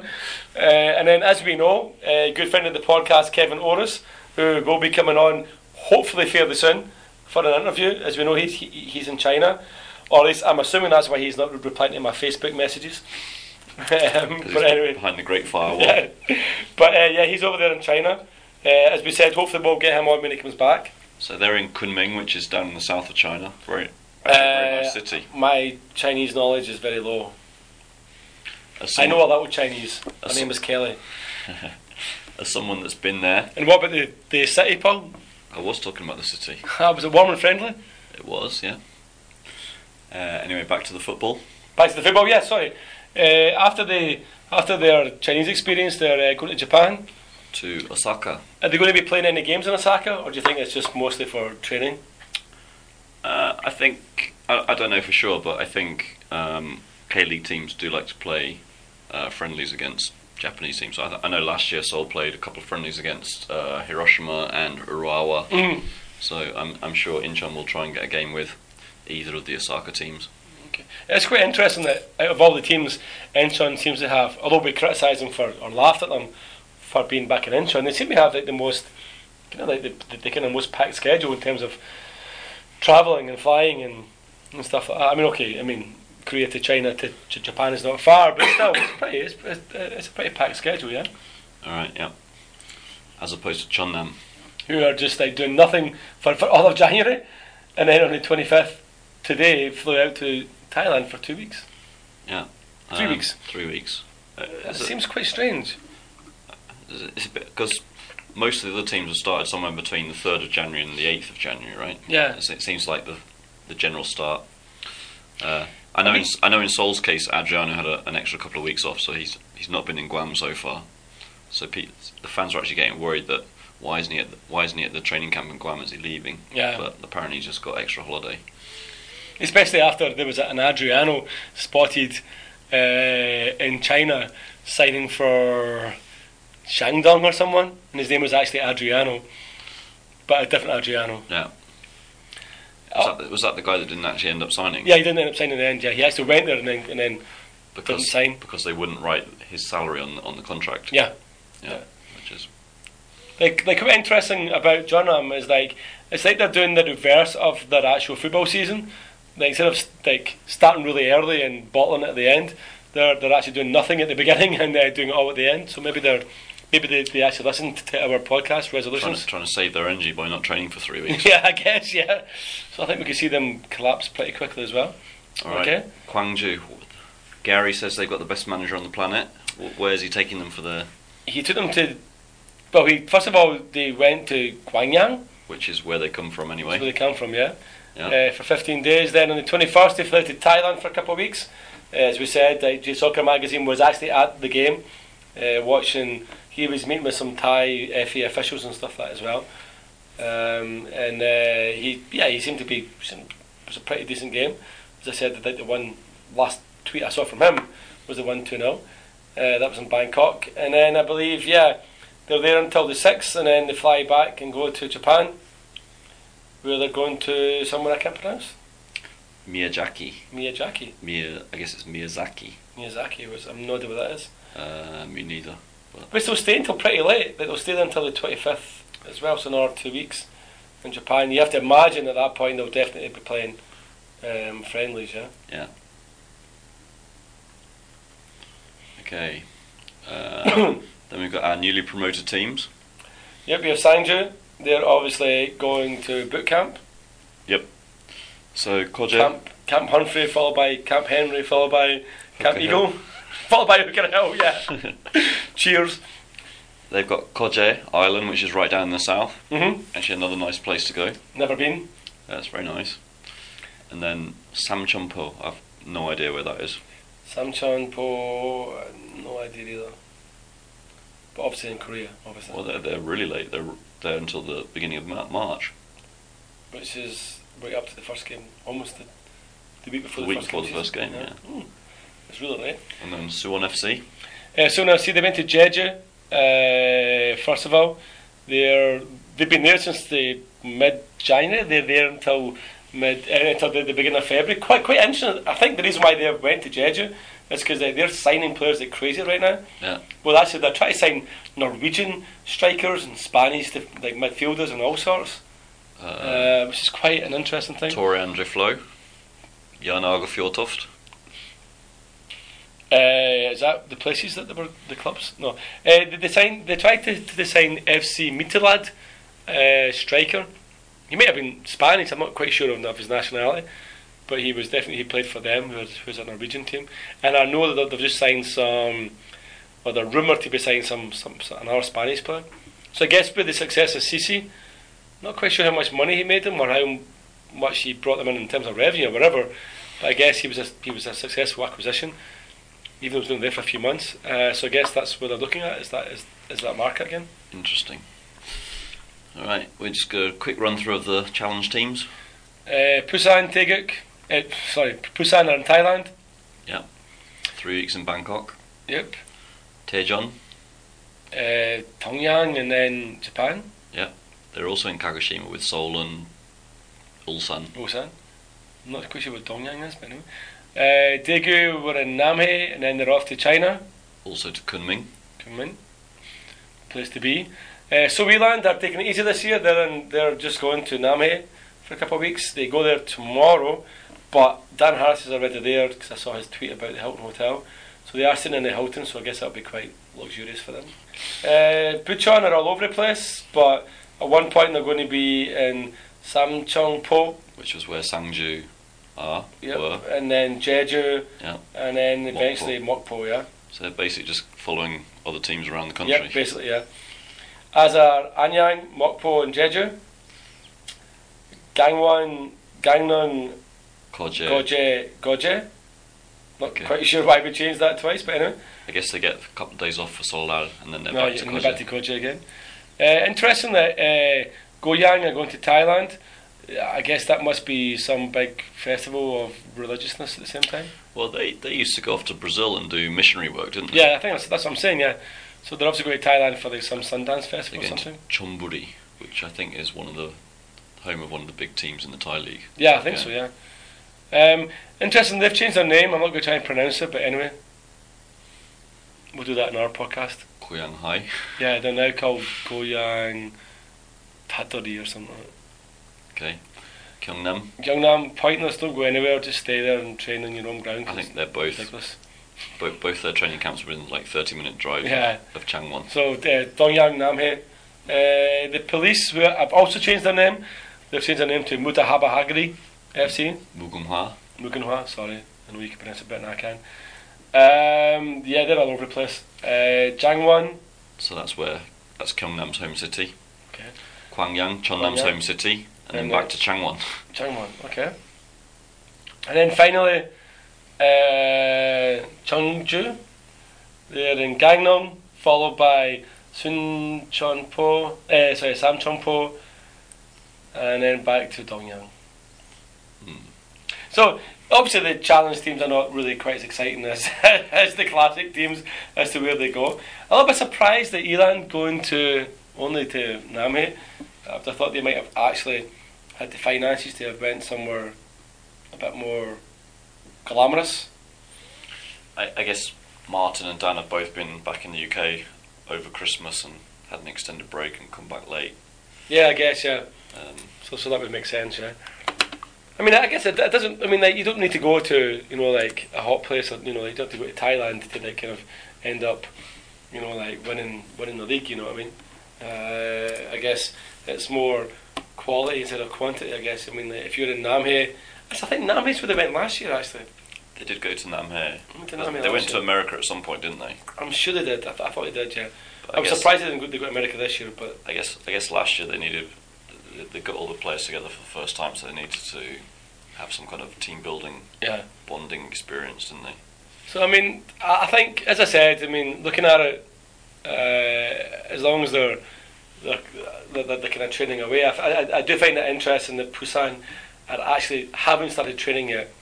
And then, as we know, a good friend of the podcast, Kevin Orris, who will be coming on hopefully fairly soon for an interview. As we know, he's in China, or at least I'm assuming that's why he's not replying to my Facebook messages. But anyway, behind the great firewall. Yeah. But he's over there in China. As we said, hopefully we'll get him on when he comes back. So they're in Kunming, which is down in the south of China. Right. Very nice city. My Chinese knowledge is very low. I know a little Chinese. My name is Kelly. As someone that's been there. And what about the city, Paul? I was talking about the city. Was it warm and friendly? It was, yeah. Anyway, back to the football. Yeah, sorry. After their Chinese experience, they're going to Japan. To Osaka. Are they going to be playing any games in Osaka, or do you think it's just mostly for training? I think, I don't know for sure, but I think K-League teams do like to play friendlies against Japanese teams. So I know last year Seoul played a couple of friendlies against Hiroshima and Urawa. Mm. So I'm sure Incheon will try and get a game with either of the Osaka teams. Okay. It's quite interesting that out of all the teams, Incheon seems to have, although we criticise them for, or laughed at them for being back in Incheon, they seem to have the most packed schedule in terms of travelling and flying and stuff like that. I mean, Korea to China to Japan is not far, but still, it's a pretty packed schedule, yeah? Alright, yeah. As opposed to Cheonnam, who are just doing nothing for all of January, and then on the 25th today flew out to Thailand for 2 weeks. Yeah. 3 weeks. 3 weeks. It seems quite strange. It's a bit, because most of the other teams have started somewhere between the 3rd of January and the 8th of January, right? Yeah. So it seems like the general start. I know in Seoul's case, Adriano had an extra couple of weeks off, so he's not been in Guam so far. So the fans are actually getting worried that why isn't he at the training camp in Guam? Is he leaving? Yeah. But apparently he's just got extra holiday. Especially after there was an Adriano spotted in China signing for Shandong or someone, and his name was actually Adriano, but a different Adriano. Yeah. Was that the guy that didn't actually end up signing? Yeah, he didn't end up signing in the end. Yeah, he actually went there and then didn't sign because they wouldn't write his salary on the contract. Yeah. Which is like what's interesting about Jeonnam is it's they're doing the reverse of their actual football season. Like, instead of starting really early and bottling it at the end, they're actually doing nothing at the beginning and they're doing it all at the end. So maybe they actually listened to our podcast resolutions. Trying to save their energy by not training for 3 weeks. Yeah, I guess, yeah. So I think we could see them collapse pretty quickly as well. All right. Okay. Gwangju. Gary says they've got the best manager on the planet. Where's he taking them for the... He took them to... Well, first of all, they went to Gwangyang. Which is where they come from anyway. That's where they come from, yeah. For 15 days. Then on the 21st, they flew to Thailand for a couple of weeks. As we said, J Soccer Magazine was actually at the game, watching... He was meeting with some Thai FA officials and stuff like that as well, he seemed to be. It was a pretty decent game. As I said, the one last tweet I saw from him was the 1-2-0. That was in Bangkok, and then I believe They're there until the 6th, and then they fly back and go to Japan, where they're going to somewhere I can't pronounce. Miyazaki. I guess it's Miyazaki. I'm no idea what that is. Me neither. But they'll stay until pretty late. They'll stay there until the 25th as well, so another 2 weeks in Japan. You have to imagine at that point they'll definitely be playing friendlies, yeah? Yeah. Okay. Then we've got our newly promoted teams. Yep, we have Sangju. They're obviously going to boot camp. Yep. So, Kojo. Camp Humphrey, followed by Camp Henry, followed by Camp Eagle, followed by Hooker Hill, yeah. Cheers. They've got Koje Island, which is right down in the south. Mm-hmm. Actually, another nice place to go. Never been. That's very nice. And then Samcheonpo. I've no idea where that is. Samcheonpo, no idea either. But obviously in Korea, obviously. Well, they're really late. They're there until the beginning of March. Which is right up to the first game, almost the week before the first game. Yeah. It's really late. And then Suwon FC. Suwon FC, they went to Jeju. First of all, they've been there since the mid-January. They're there until the beginning of February. Quite interesting. I think the reason why they went to Jeju is because they're signing players like crazy right now. Yeah. Well, actually, they're trying to sign Norwegian strikers and Spanish like midfielders and all sorts, which is quite an interesting thing. Tore Andre Flo, Jan Arge Fjordtoft. Is that the places that they were the clubs? No. They tried to design FC Midtjylland striker. He may have been Spanish. I'm not quite sure of his nationality, but he played for them, who was a Norwegian team. And I know that they've just signed they're rumoured to be signing another Spanish player. So I guess with the success of Sisi, not quite sure how much money he made them or how much he brought them in terms of revenue or whatever. But I guess he was a successful acquisition, even though he's been there for a few months. So I guess that's what they're looking at, is that market again. Interesting. All right, we'll just go a quick run through of the challenge teams. Busan are in Thailand. Yeah. 3 weeks in Bangkok. Yep. Daejeon. Dongyang and then Japan. Yeah. They're also in Kagoshima with Seoul and Ulsan. I'm not quite sure what Dongyang is, but anyway. Daegu were in Namhae, and then they're off to China. Also to Kunming. Place to be. Seoul-Eland are taking it easy this year. They're just going to Namhae for a couple of weeks. They go there tomorrow, but Dan Harris is already there because I saw his tweet about the Hilton Hotel. So they are sitting in the Hilton, so I guess that'll be quite luxurious for them. Bucheon are all over the place, but at one point they're going to be in Samcheonpo, which is where Sangju were. And then Jeju, and then eventually Mokpo, yeah. So they're basically just following other teams around the country. Yeah, basically, yeah. As are Anyang, Mokpo and Jeju. Gangwon, Gangneung, Goje. Not quite sure why we changed that twice, but anyway. I guess they get a couple of days off for Solal and then they're back to Goje again. Interesting that Goyang are going to Thailand. I guess that must be some big festival of religiousness at the same time. Well, they used to go off to Brazil and do missionary work, didn't they? Yeah, I think that's what I'm saying, yeah. So they're obviously going to Thailand for some Sundance Festival or something. Chonburi, which I think is home of one of the big teams in the Thai League. Yeah, I think so, yeah. Interesting, they've changed their name. I'm not going to try and pronounce it, but anyway. We'll do that in our podcast. Goyang Hai. Yeah, they're now called Goyang Tadori or something like that. Okay. Gyeongnam, pointless, don't go anywhere, just stay there and train on your own ground. I think they're both their training camps were in like 30-minute drive of Changwon. So, Dongyang, Namhae. The police have also changed their name. They've changed their name to Mutahaba Hagri FC. Mugunhwa, sorry. I know you can pronounce it better than I can. They're all over the place. Changwon. So that's Gyeongnam's home city. Okay. Gwangyang, Cheonnam's home city. And then back to Changwon. Changwon, okay. And then finally, Cheongju. They're in Gangnam, followed by Samcheonpo, and then back to Dongyang. So Obviously, the challenge teams are not really quite as exciting as the classic teams as to where they go. A little bit surprised that Iran going only to Nami. I thought they might have actually had the finances to have went somewhere a bit more glamorous. I guess Martin and Dan have both been back in the UK over Christmas and had an extended break and come back late. Yeah, I guess, yeah. So that would make sense, yeah. I mean, I guess it doesn't. I mean, like, you don't need to go to, you know, like a hot place, or, you know, like, you don't have to go to Thailand to like kind of end up, you know, like winning the league. You know what I mean? I guess it's more quality instead of quantity. I guess. I mean, like, if you're in Namhae, I think Namhae's where they went last year. Actually, they did go to Namhae. They went to America at some point, didn't they? I'm sure they did. I thought they did. Yeah. I was surprised they didn't go to America this year, but I guess last year they needed. They got all the players together for the first time, so they needed to have some kind of team building, bonding experience, didn't they? So I mean, I think, as I said, I mean, looking at it, as long as they're kind of training away, I do find it interesting that Busan are actually haven't started training yet.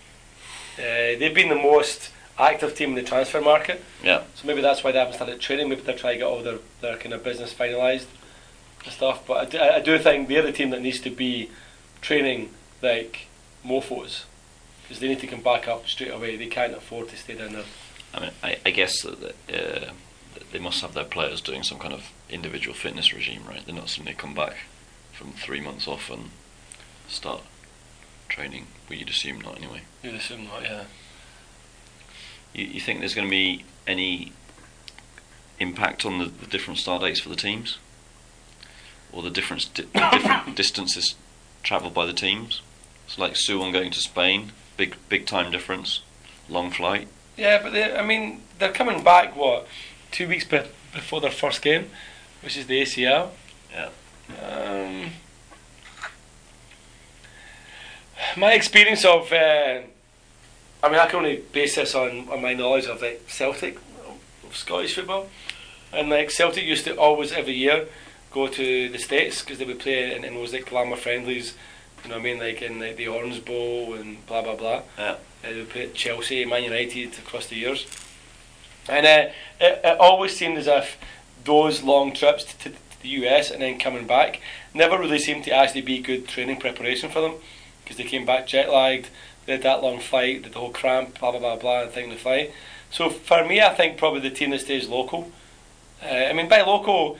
They've been the most active team in the transfer market. Yeah. So maybe that's why they haven't started training. Maybe they're trying to get all their kind of business finalised. Stuff, but I do think they're the team that needs to be training like mofos, because they need to come back up straight away. They can't afford to stay down there. I mean, I guess that they must have their players doing some kind of individual fitness regime, right? They're not suddenly come back from 3 months off and start training. Well, you'd assume not, anyway. You'd assume not, yeah. You think there's going to be any impact on the different start dates for the teams? Or the different distances travelled by the teams. It's like Suwon going to Spain, big time difference, long flight. Yeah, but they're coming back 2 weeks before their first game, which is the ACL. Yeah. My experience of, I can only base this on my knowledge of like Celtic, of Scottish football, and like Celtic used to always every year. Go to the States because they would play in those like glamour friendlies, you know what I mean, like in like, the Orange Bowl and blah blah blah. Yeah. They would play at Chelsea, Man United across the years, and it always seemed as if those long trips to the US and then coming back never really seemed to actually be good training preparation for them, because they came back jet lagged, they had that long flight, did the whole cramp, blah blah blah blah, and thing to fly. So for me, I think probably the team that stays local. By local.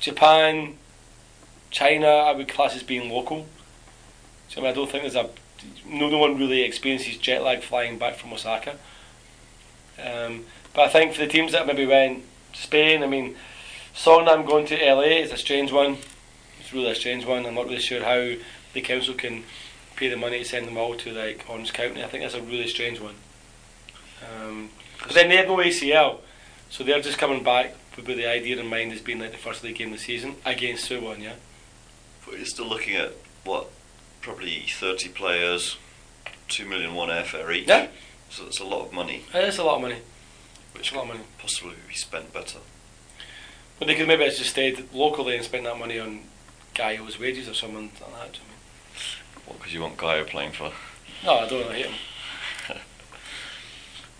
Japan, China, I would class as being local. So I don't think there's no one really experiences jet lag flying back from Osaka. But I think for the teams that maybe went to Spain, Songnam going to LA is a strange one. It's really a strange one. I'm not really sure how the council can pay the money to send them all to like Orange County. I think that's a really strange one. Because then they have no ACL, so they're just coming back. But the idea in mind has been like the first league game of the season against Suwon, yeah. But you're still looking at probably 30 players, $2 million airfare each. Yeah. So that's a lot of money. It is a lot of money. Which a lot of money possibly be spent better. But they could maybe just stayed locally and spent that money on Gaio's wages or someone like that. What? Because you want Gaio playing for? No, I don't. I hate him.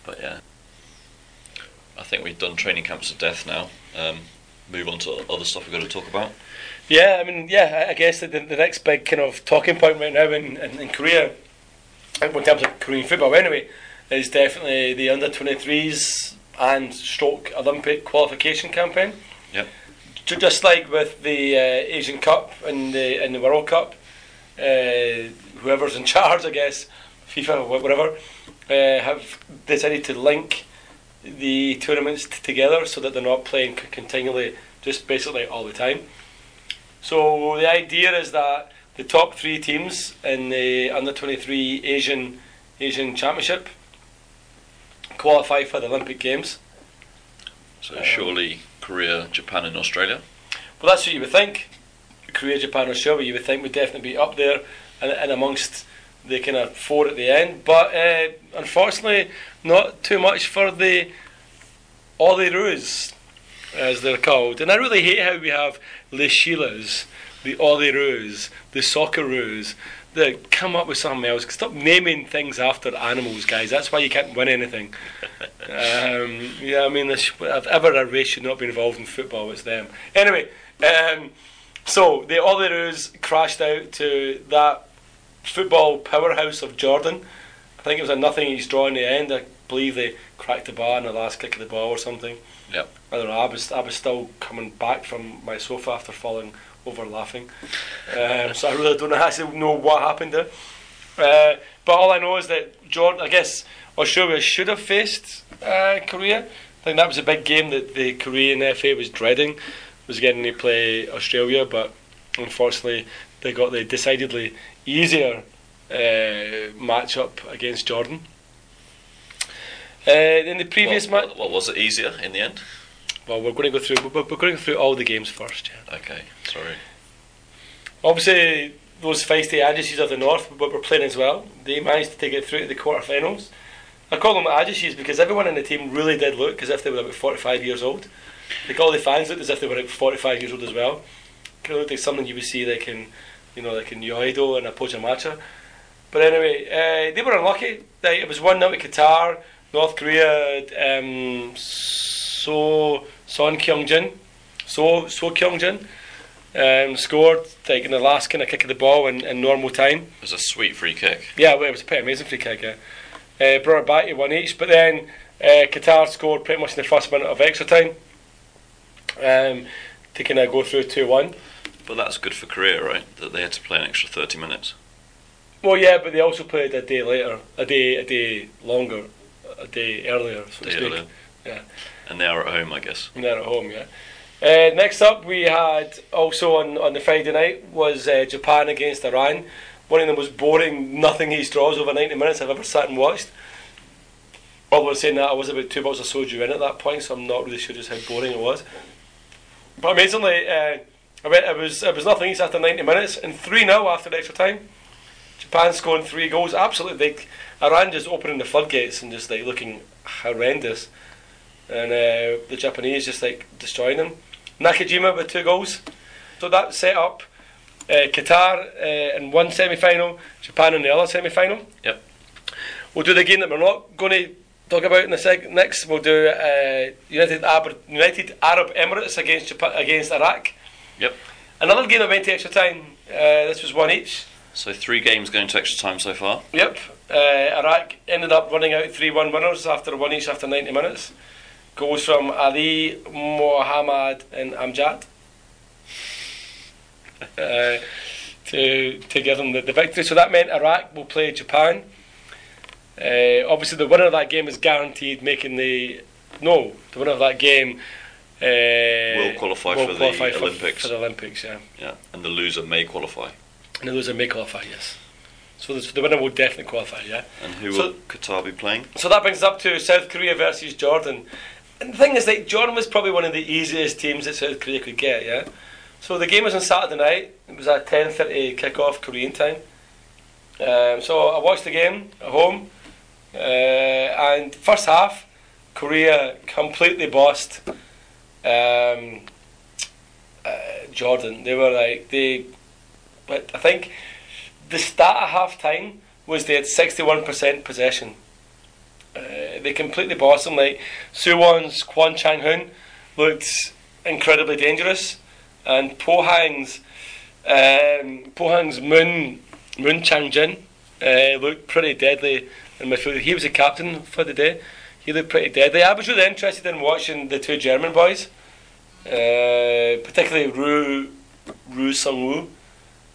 But yeah. I think we've done training camps to death now. Move on to other stuff we've got to talk about. Yeah, I guess the next big kind of talking point right now in Korea, in terms of Korean football anyway, is definitely the under-23s and stroke Olympic qualification campaign. Yep. Just like with the Asian Cup and the World Cup, whoever's in charge, I guess, FIFA or whatever, have decided to link the tournaments together so that they're not playing continually, just basically all the time. So the idea is that the top three teams in the under-23 Asian Championship qualify for the Olympic Games. So surely Korea, Japan and Australia? Well, that's what you would think. Korea, Japan, Australia, you would think would definitely be up there and amongst the kind of four at the end, but unfortunately not too much for the Oleiros, as they're called. And I really hate how we have the Sheilas, the Oleiros, the Socceroos, that come up with something else. Stop naming things after animals, guys. That's why you can't win anything. Yeah, I mean, if ever a race should not be involved in football, it's them. Anyway, so the Oleiros crashed out to that football powerhouse of Jordan. I think it was a nothing each draw in the end. I believe they cracked the bar in the last kick of the ball or something. Yep. I don't know. I was still coming back from my sofa after falling over laughing. So I really don't actually know what happened there. But all I know is that Jordan, I guess, Australia should have faced Korea. I think that was a big game that the Korean FA was dreading, was getting to play Australia, but unfortunately they got the decidedly easier match-up against Jordan. In the previous match... What was it easier in the end? Well, we're going to go through all the games first. Yeah. Okay, sorry. Obviously, those feisty Ajaxes of the North, what we're playing as well, they managed to take it through to the quarterfinals. I call them Ajaxes because everyone in the team really did look as if they were about 45 years old. Like all the fans looked as if they were about 45 years old as well. Kind of looked like something you would see like in, you know, like in Yoido and a Pochamacha. But anyway, they were unlucky. Like, it was 1-0 to Qatar, North Korea. So Kyung Jin scored like in the last kind of kick of the ball in normal time. It was a sweet free kick. Yeah, well, it was a pretty amazing free kick. Yeah, brought it back to 1-1, but then Qatar scored pretty much in the first minute of extra time to kind of go through 2-1. But that's good for Korea, right? That they had to play an extra 30 minutes. Well, yeah, but they also played a day earlier. Yeah. And they are at home, I guess. They're at home, yeah. Next up, we had also on the Friday night was Japan against Iran. One of the most boring nothing each draws over 90 minutes I've ever sat and watched. Although saying that, I was about 2 bottles of soju in at that point, so I'm not really sure just how boring it was. But amazingly, it was nothing each after 90 minutes, and 3-0 after the extra time. Japan scoring 3 goals. Absolutely, Iran just opening the floodgates and just like looking horrendous. And the Japanese just like destroying them. Nakajima with 2 goals. So that set up Qatar in one semi-final, Japan in the other semi-final. Yep. We'll do the game that we're not going to talk about in the next. We'll do United Arab Emirates against Iraq. Yep. Another game that went to extra time. This was 1-1. So 3 games going to extra time so far. Yep. Iraq ended up running out 3-1 winners after 1-1 after 90 minutes. Goals from Ali, Mohammad, and Amjad to give them the victory. So that meant Iraq will play Japan. Obviously, the winner of that game is guaranteed making the winner of that game will qualify for the Olympics. For the Olympics, yeah. Yeah, and the loser may qualify. And the loser may qualify, yes. So the winner will definitely qualify, yeah. And will Qatar be playing? So that brings us up to South Korea versus Jordan. And the thing is, like, Jordan was probably one of the easiest teams that South Korea could get, yeah. So the game was on Saturday night. It was a 10:30 kick-off Korean time. So I watched the game at home. And first half, Korea completely bossed Jordan. They were like, but I think the stat at half-time was they had 61% possession. They completely bossed them. Like, Suwon's Kwon Chang-hoon looked incredibly dangerous, and Pohang's Moon Chang-jin looked pretty deadly in midfield. He was the captain for the day. He looked pretty deadly. I was really interested in watching the 2 German boys, particularly Ru Sung-woo,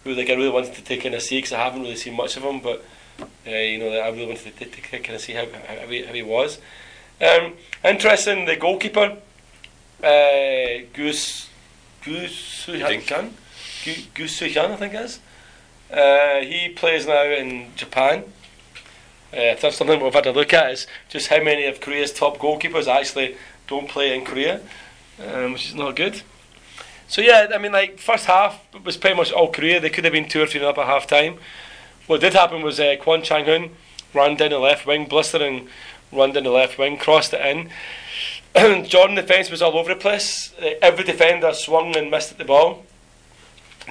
who like I really wanted to take in a see because I haven't really seen much of him, but I really wanted to take in a see how he was. Interesting, the goalkeeper Gu Soo-hyun, I think it is. He plays now in Japan. That's something we've had to look at is just how many of Korea's top goalkeepers actually don't play in Korea, which is not good. So yeah, I mean, like, first half was pretty much all Korea. They could have been 2 or 3 up at half time. What did happen was Kwon Chang-hoon ran down the left wing, crossed it in. Jordan defence was all over the place. Every defender swung and missed at the ball.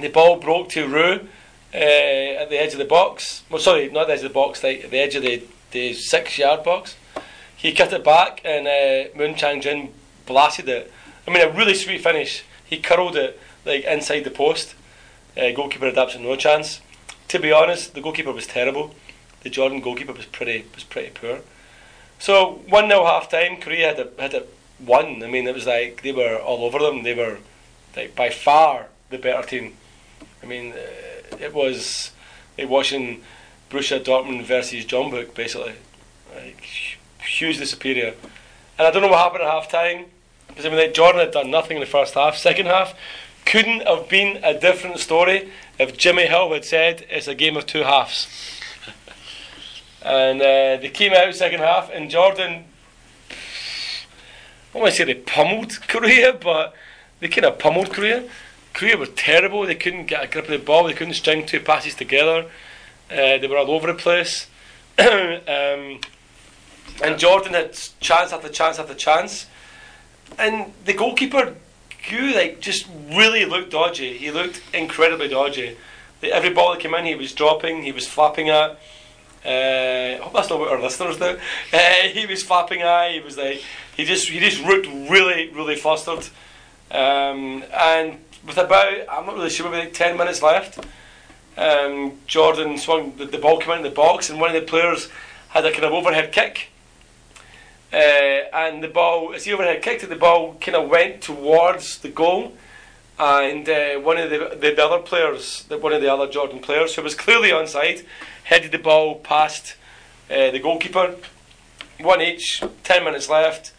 The ball broke to Roo, at the edge of the box. Well, sorry, not at the edge of the box, like at the edge of the 6-yard box. He cut it back and Moon Chang-jin blasted it. I mean, a really sweet finish. He curled it like inside the post. Goalkeeper had absolutely no chance. To be honest, the goalkeeper was terrible. The Jordan goalkeeper was pretty poor. So 1-0 half-time, Korea had it won. I mean, it was like they were all over them. They were like by far the better team. I mean, it was like watching Borussia Dortmund versus Jeonbuk, basically. Like, hugely superior. And I don't know what happened at half-time, because I mean, like, Jordan had done nothing in the first half. Second half couldn't have been a different story if Jimmy Hill had said it's a game of two halves. And they came out second half, and Jordan, I don't want to say they pummeled Korea, but they kind of pummeled Korea. Korea were terrible. They couldn't get a grip of the ball. They couldn't string two passes together. They were all over the place. And Jordan had chance after chance after chance. And the goalkeeper, Gu, like, just really looked dodgy. He looked incredibly dodgy. Like, every ball that came in, he was dropping. He was flapping at. I hope that's not what our listeners do. He was flapping at. He was like, he just looked really, really flustered. And with about, I'm not really sure, maybe like 10 minutes left, Jordan swung, the ball came into the box, and one of the players had a kind of overhead kick. And the ball, as he overhead kicked it, the ball kind of went towards the goal. And one of the other players, one of the other Jordan players, who was clearly onside, headed the ball past the goalkeeper. One each, 10 minutes left.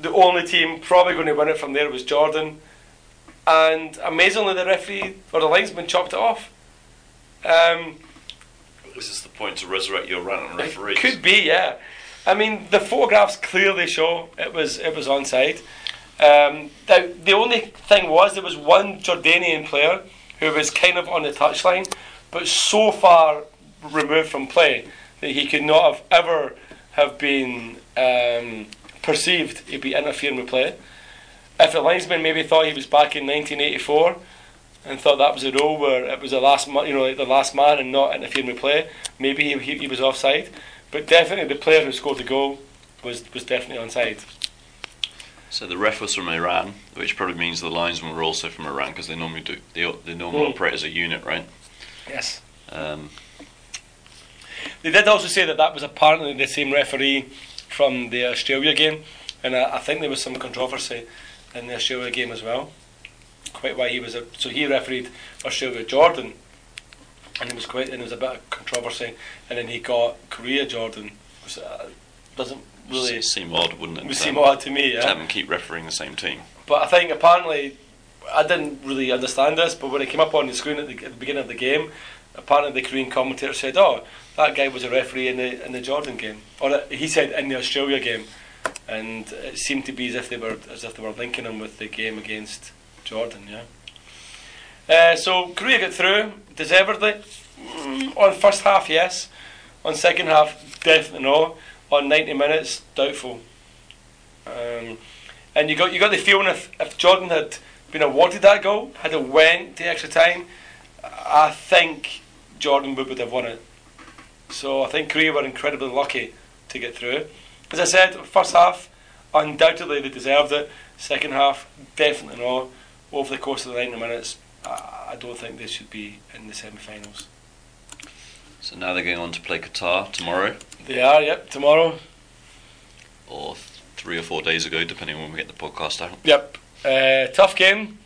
The only team probably going to win it from there was Jordan. And amazingly, the referee or the linesman chopped it off. Is this the point to resurrect your rant on referees? It could be, yeah. I mean, the photographs clearly show it was onside. The only thing was there was one Jordanian player who was kind of on the touchline, but so far removed from play that he could not have ever have been perceived he'd be interfering with play. If the linesman maybe thought he was back in 1984 and thought that was a rule where it was the last, you know, like the last man and not interfering with play, maybe he was offside. But definitely the player who scored the goal was definitely onside. So the ref was from Iran, which probably means the linesmen were also from Iran, because they normally operate as a unit, right? Yes. They did also say that was apparently the same referee from the Australia game, and I think there was some controversy in the Australia game as well. Quite why he was so he refereed Australia Jordan, and there was a bit of controversy, and then he got Korea Jordan, which doesn't really seem odd, wouldn't it? It would seem odd to me, yeah. To have them keep refereeing the same team. But I think apparently I didn't really understand this, but when it came up on the screen at the beginning of the game, apparently the Korean commentator said, "Oh, that guy was a referee in the Jordan game," or he said in the Australia game. And it seemed to be as if they were linking him with the game against Jordan, yeah. So Korea got through, deservedly. On first half, yes. On second half, definitely no. On 90 minutes, doubtful. And you got the feeling if Jordan had been awarded that goal, had it went to extra time, I think Jordan would have won it. So I think Korea were incredibly lucky to get through. As I said, first half, undoubtedly they deserved it. Second half, definitely not. Over the course of the 90 minutes, I don't think they should be in the semi-finals. So now they're going on to play Qatar tomorrow? They are, yep, tomorrow. Or 3 or 4 days ago, depending on when we get the podcast out. Yep. Tough game.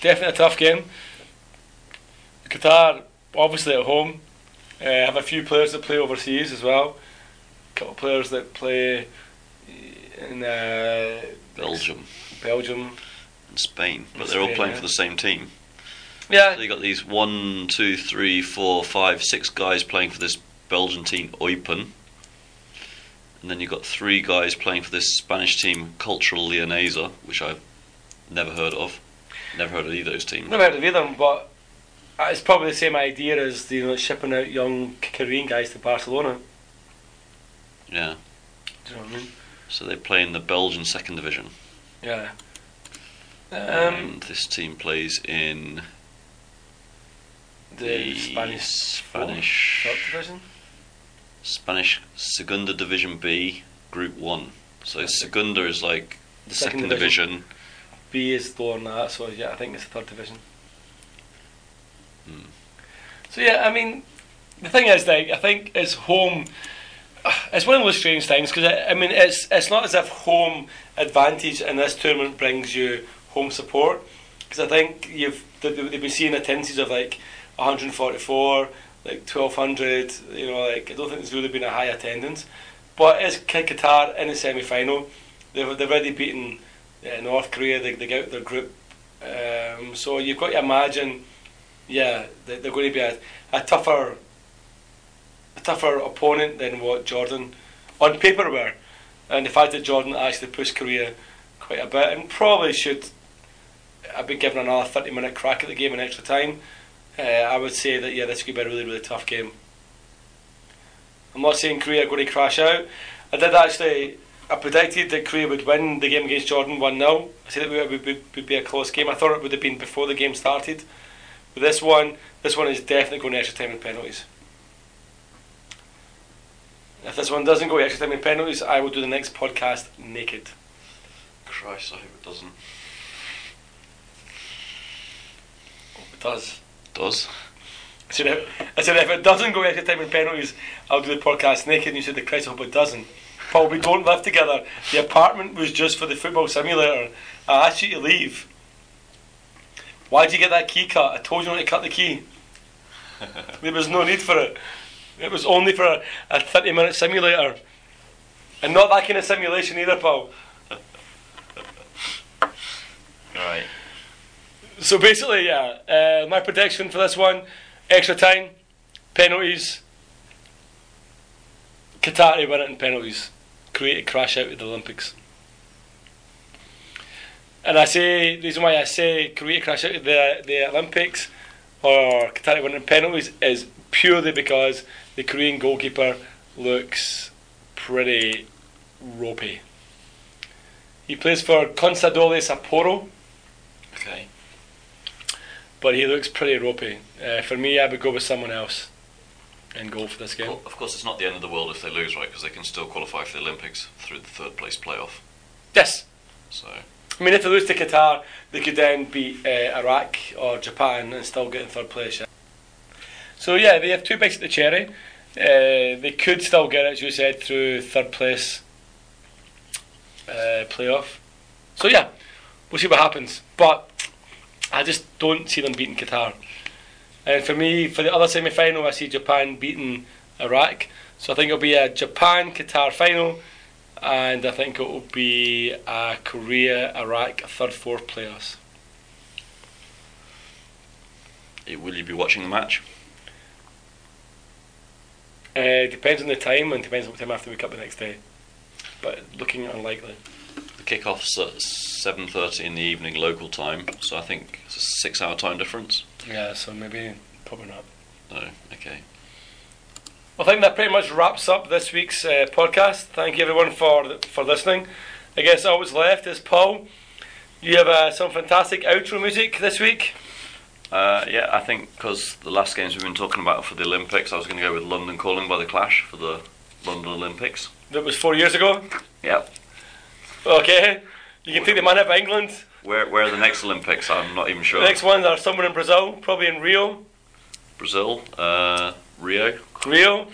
Definitely a tough game. Qatar, obviously at home. Have a few players that play overseas as well. Couple of players that play in Belgium and Spain, but they're all playing for the same team. Yeah. So you got these 6 guys playing for this Belgian team, Eupen, and then you've got 3 guys playing for this Spanish team, Cultural Leonesa, which I've never heard of. Never heard of either of those teams. Never heard of either, but it's probably the same idea as shipping out young Korean guys to Barcelona. Yeah. Do you know what I mean? So they play in the Belgian second division. Yeah. And this team plays in the Spanish division? Spanish Segunda Division B, Group 1. So Segunda is like the second division. B is lower than that, so yeah, I think it's the third division. Hmm. So yeah, I mean, the thing is, like, I think it's home. It's one of those strange things because I mean, it's not as if home advantage in this tournament brings you home support, because I think they've been seeing attendances of like 144, like 1,200. You know, like I don't think there's really been a high attendance. But it's Qatar in the semi-final. They've already beaten North Korea. They get out their group. So you've got to imagine, yeah, they're going to be a tougher opponent than what Jordan on paper were, and the fact that Jordan actually pushed Korea quite a bit and probably should have been given another 30-minute crack at the game in extra time. I would say that yeah, this could be a really, really tough game. I'm not saying Korea are going to crash out. I predicted that Korea would win the game against Jordan 1-0. I said that it would be a close game. I thought it would have been before the game started, but this one is definitely going extra time and penalties. If this one doesn't go extra time and penalties, I will do the next podcast naked. Christ, I hope it doesn't. Oh, it does. It does. I said if it doesn't go extra time and penalties, I'll do the podcast naked. And you said, the Christ, I hope it doesn't. Paul, we don't live together. The apartment was just for the football simulator. I asked you to leave. Why did you get that key cut? I told you not to cut the key. There was no need for it. It was only for a 30-minute simulator. And not that kind of simulation either, Paul. Right. So basically, yeah, my prediction for this one, extra time, penalties, Qatar win it in penalties, create a crash out of the Olympics. And the reason why I say create a crash out of the Olympics or Qatar win it in penalties is purely because the Korean goalkeeper looks pretty ropey. He plays for Consadole Sapporo. Okay. But he looks pretty ropey. For me, I would go with someone else in goal for this game. Of course, it's not the end of the world if they lose, right? Because they can still qualify for the Olympics through the third place playoff. Yes. So. I mean, if they lose to Qatar, they could then beat Iraq or Japan and still get in third place. Yeah? So yeah, they have two bites at the cherry. They could still get it, as you said, through third place playoff. So yeah, we'll see what happens. But I just don't see them beating Qatar. And for me, for the other semi-final, I see Japan beating Iraq. So I think it'll be a Japan-Qatar final, and I think it'll be a Korea-Iraq third-fourth playoffs. Will you be watching the match? Depends on the time, and depends on what time I have to wake up the next day. But looking unlikely. The kickoff's at 7:30 in the evening local time, so I think it's a 6-hour time difference. Yeah, so maybe probably not. No, okay. Well, I think that pretty much wraps up this week's podcast. Thank you everyone for listening. I guess all that's left is Paul. You have some fantastic outro music this week. Yeah, I think because the last games we've been talking about for the Olympics, I was going to go with London Calling by The Clash for the London Olympics. That was 4 years ago? Yeah. Okay, you can take the man up England. Where are the next Olympics? I'm not even sure. The next ones are somewhere in Brazil, probably in Rio. Rio.